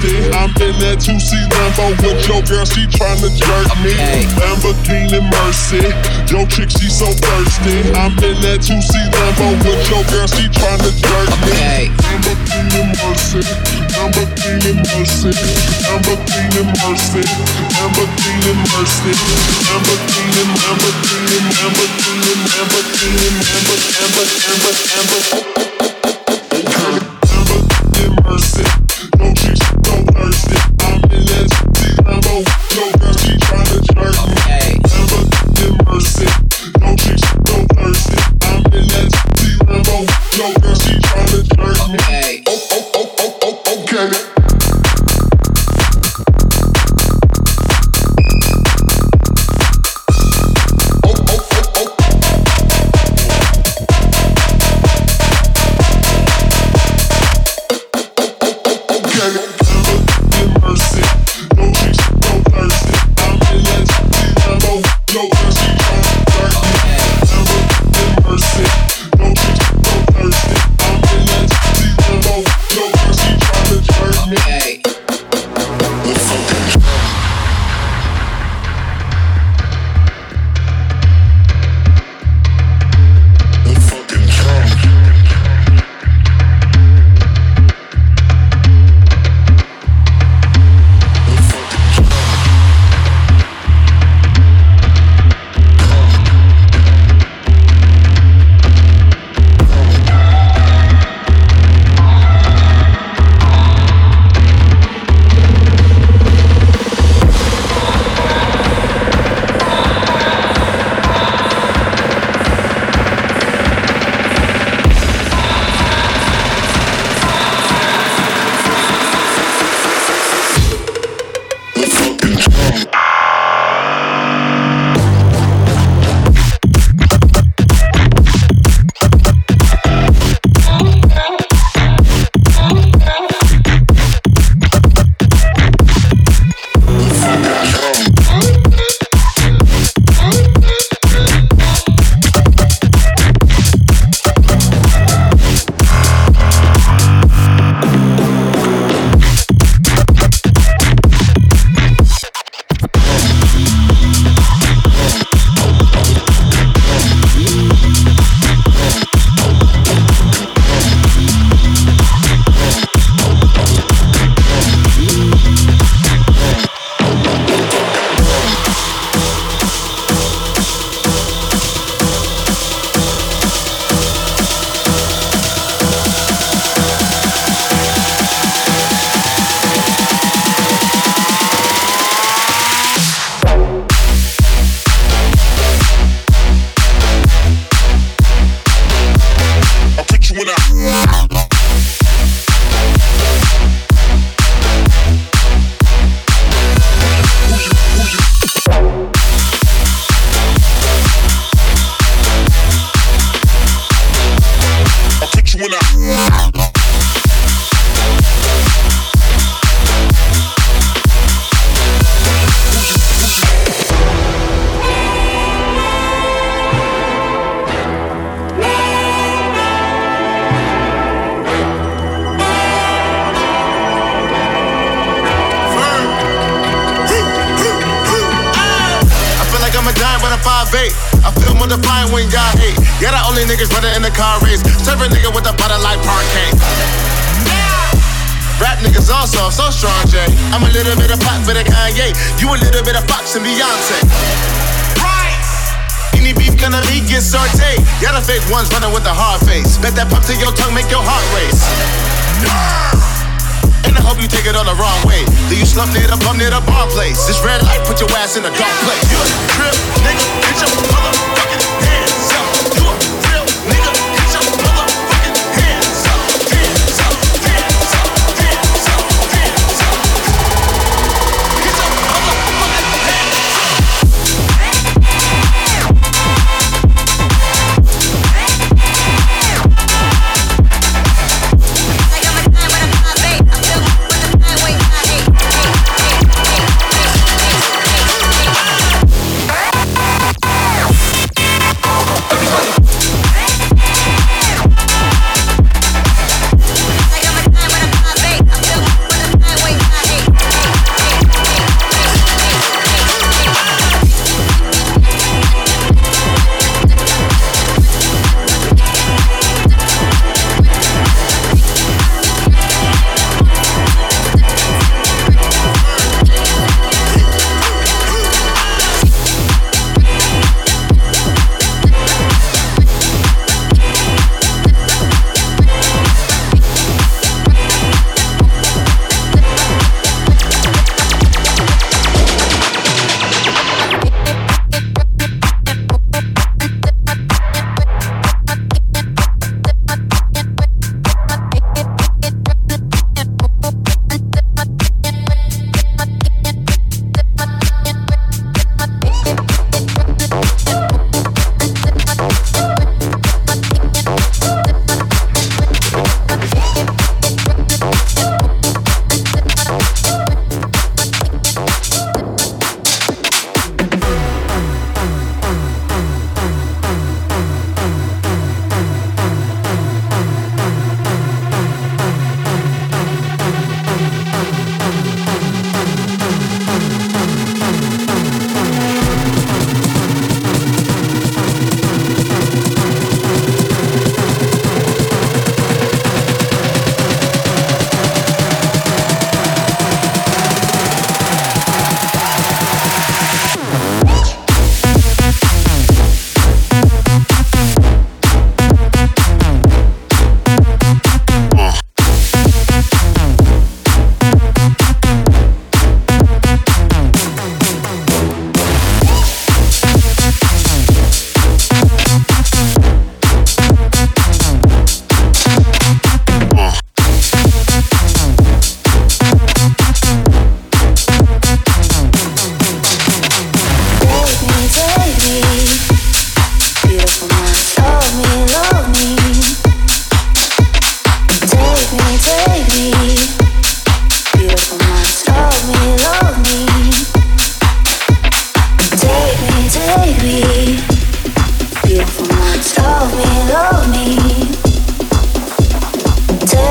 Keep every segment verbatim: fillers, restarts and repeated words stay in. nasty. I'm in that two C Lambo with your girl, she tryna jerk me. Lamborghini Mercy, your chick, she so thirsty. I'm in that two C Lambo with your girl, she tryna jerk me. Lamborghini Mercy, Lamborghini Mercy, Lamborghini Mercy, Lamborghini Mercy, Lamborghini, Lamborghini, Lamborghini, Lamborghini, Lamborghini, Lamborghini, Lamborghini.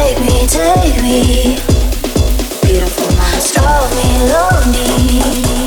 Take me, take me, beautiful mind, stop me, lonely.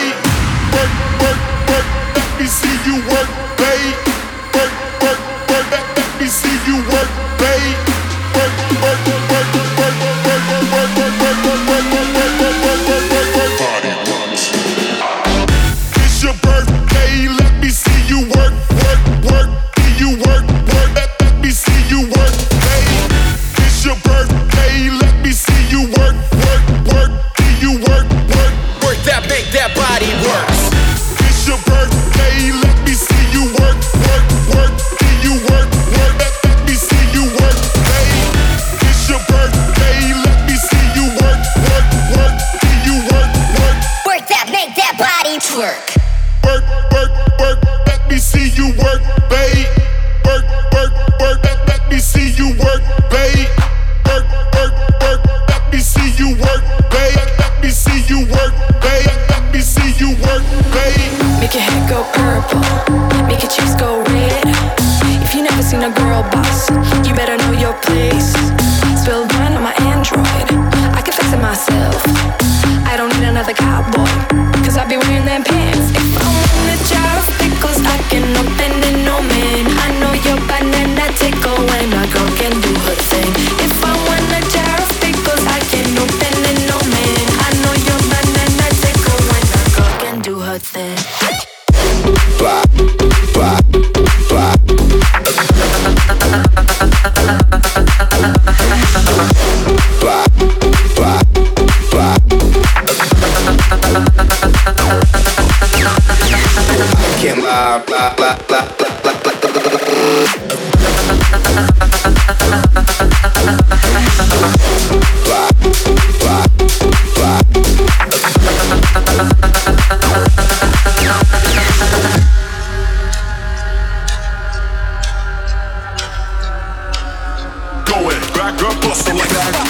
babe. Work, work, work, let me see you work, babe. Work, work, work, let me see you work, babe. Work, work, work, work, work, work, work, work, work, work, work, work, work, work, work, work, work. Body works. It's your birthday, let me see you work, work, work. Do you work, work? Let me see you work, babe. It's your birthday, let me see you work, work, work. Do you work, work? Work that, make that body work. Work. Work, work, work, let me see you work, babe. Work, work, work, let me see you work, babe. Work, work, work, let me see you work, babe. Let me see you work, babe. Let me see you work, babe. Make your head go purple, make your cheeks go red. If you never seen a girl boss, you better know your place. Spill wine on my Android, I can fix it myself. I don't need another cowboy, cause I be wearing them pants. If I want a jar of pickles, I can open it, no man. I know your banana tickle when a girl can do her thing. If I want a jar of pickles, I can open it, no man. I know your banana tickle when a girl can do her thing. Blah, blah, blah. Blah, blah, blah. Can't lie, blah, blah, blah, blah, blah, blah, blah, blah, blah. Go in, back up, bustle like that.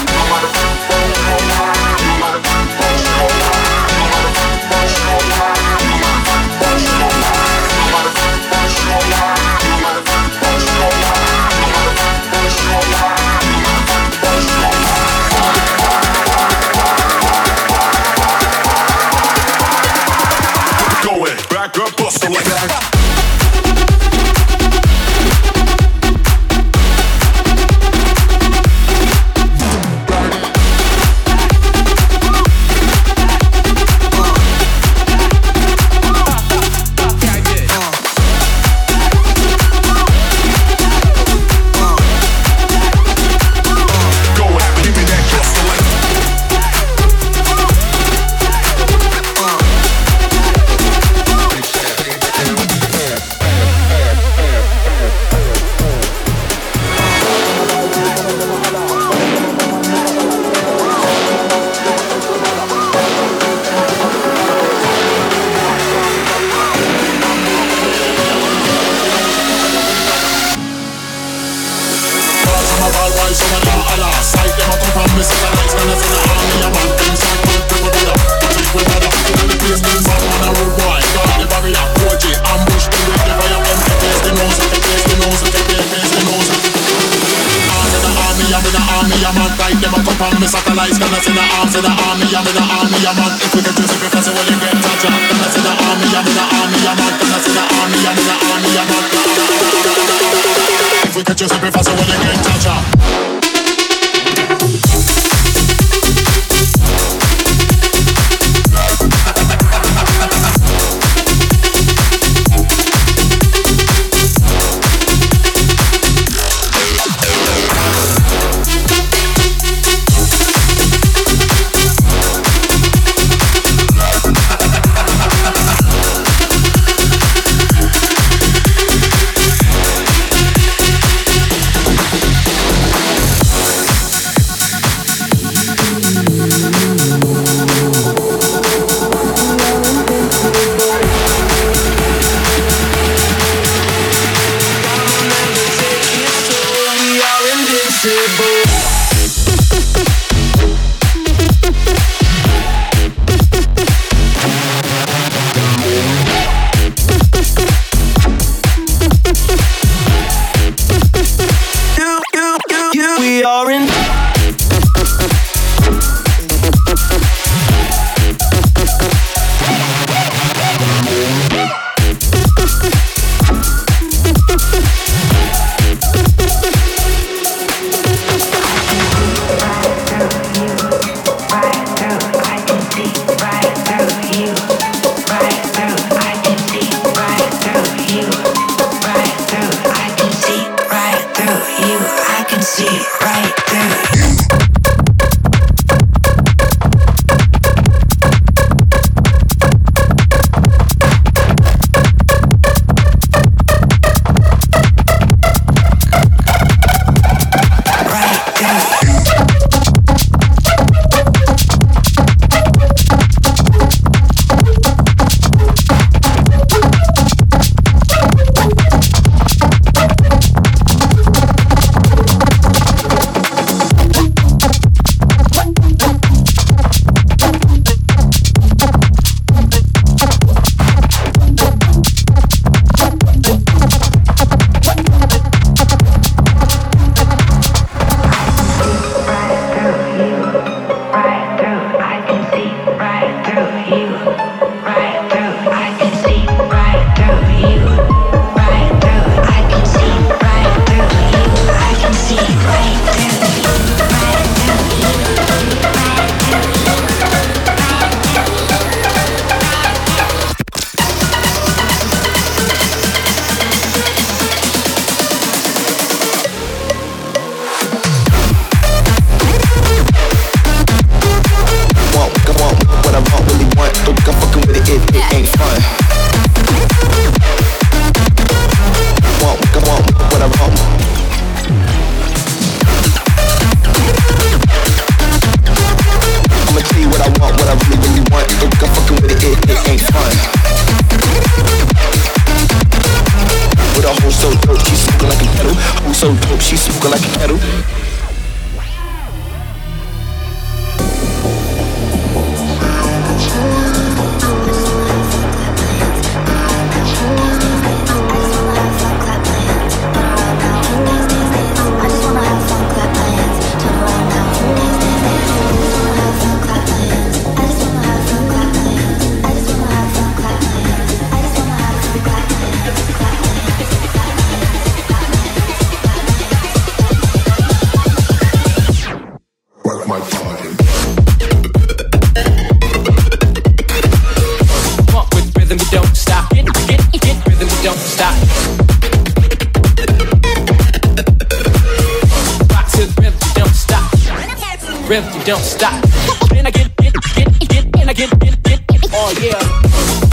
Don't stop. Then I get, get, get, get, and I get, get, get, get. Oh yeah.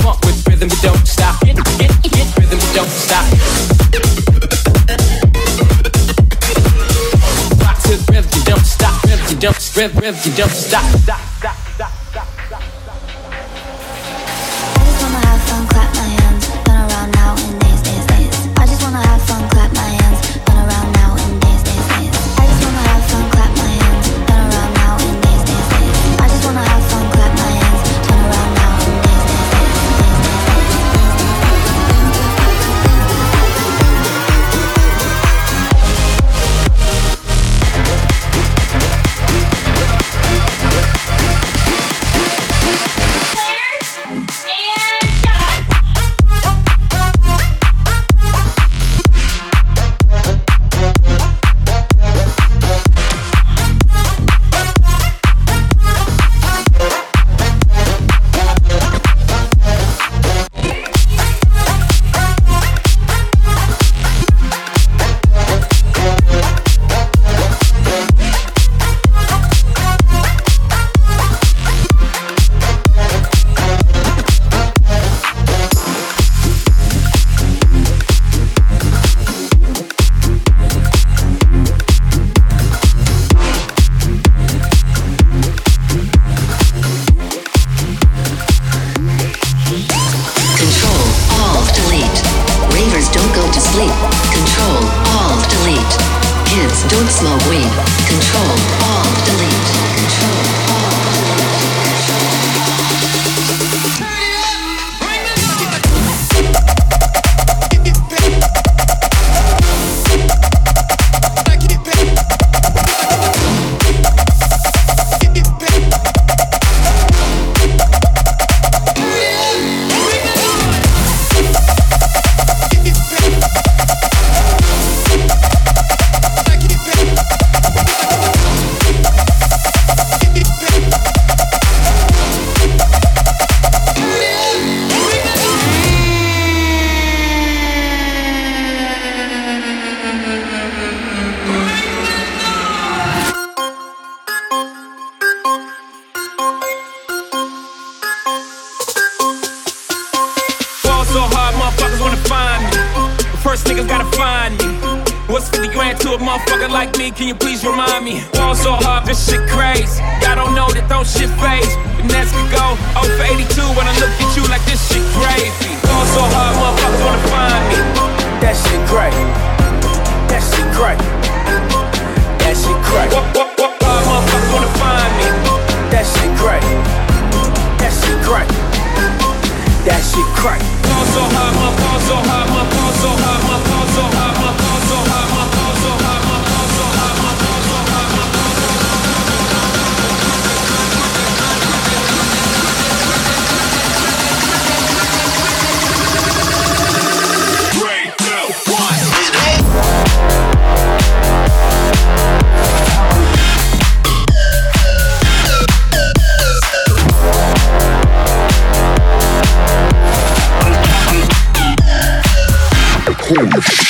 Fuck with rhythm, we don't stop. Get, get, get, rhythm, we don't stop. Rock to rhythm, you don't stop. Rhythm, you don't stop. Rhythm, you don't stop. Stop, stop, stop, stop, stop, stop. I just wanna have fun, clap my hands, turn around now and dance, dance, dance. I just wanna have fun, clap my hands, turn around now and dance, dance, dance. I just wanna have fun, clap my hands. Can you please remind me? Fall so hard, this shit crazy. Y'all don't know that those shit phase. And that's could go oh for eighty-two when I look at you like this shit crazy. Fall so hard, motherfuckers wanna find me. That shit crazy. That shit crazy. That shit crazy. What, what, what, hard motherfuckers wanna find me. That shit crazy. That shit crazy. That shit crazy. Fall so hard, my fall so hard, my fall so hard, my fall so hard, my fall so hard, my fall so hard, my fall so hard. Holy shit.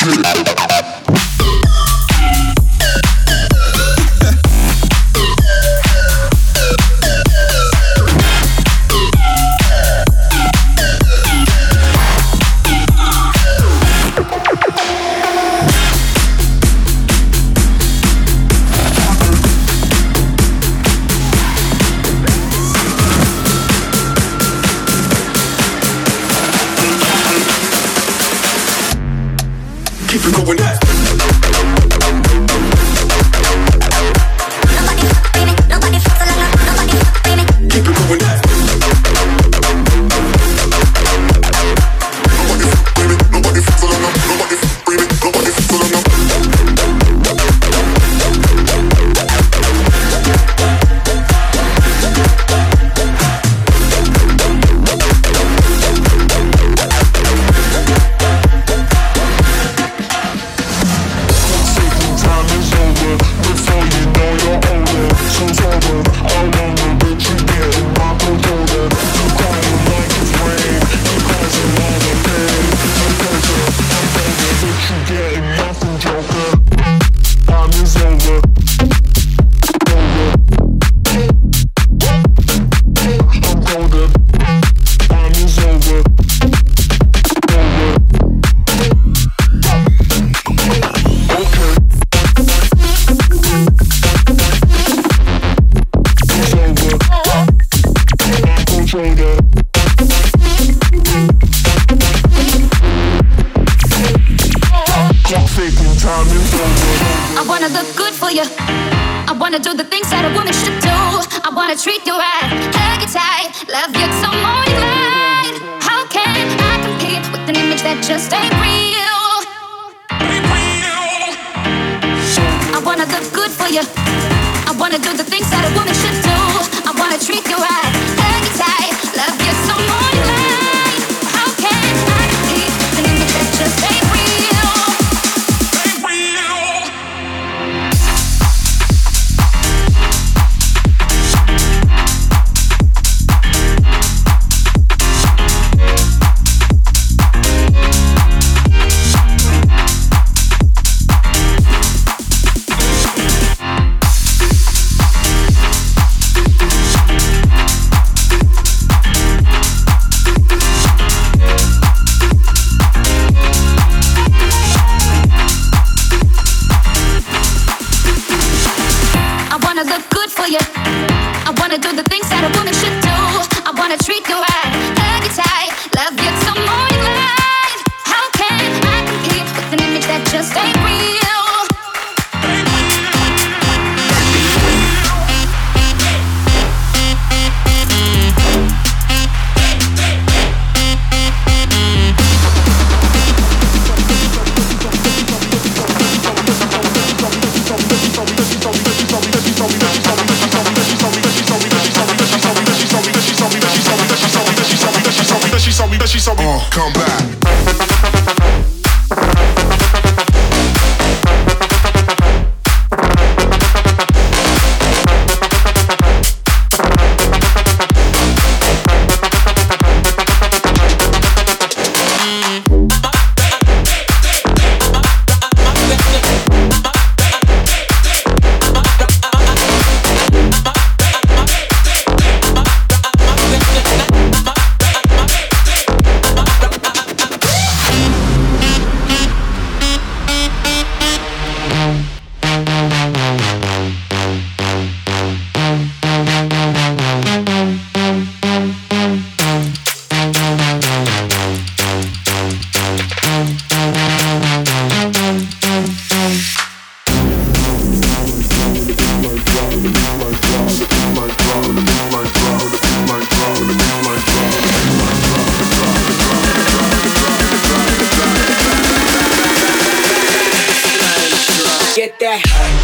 Get that.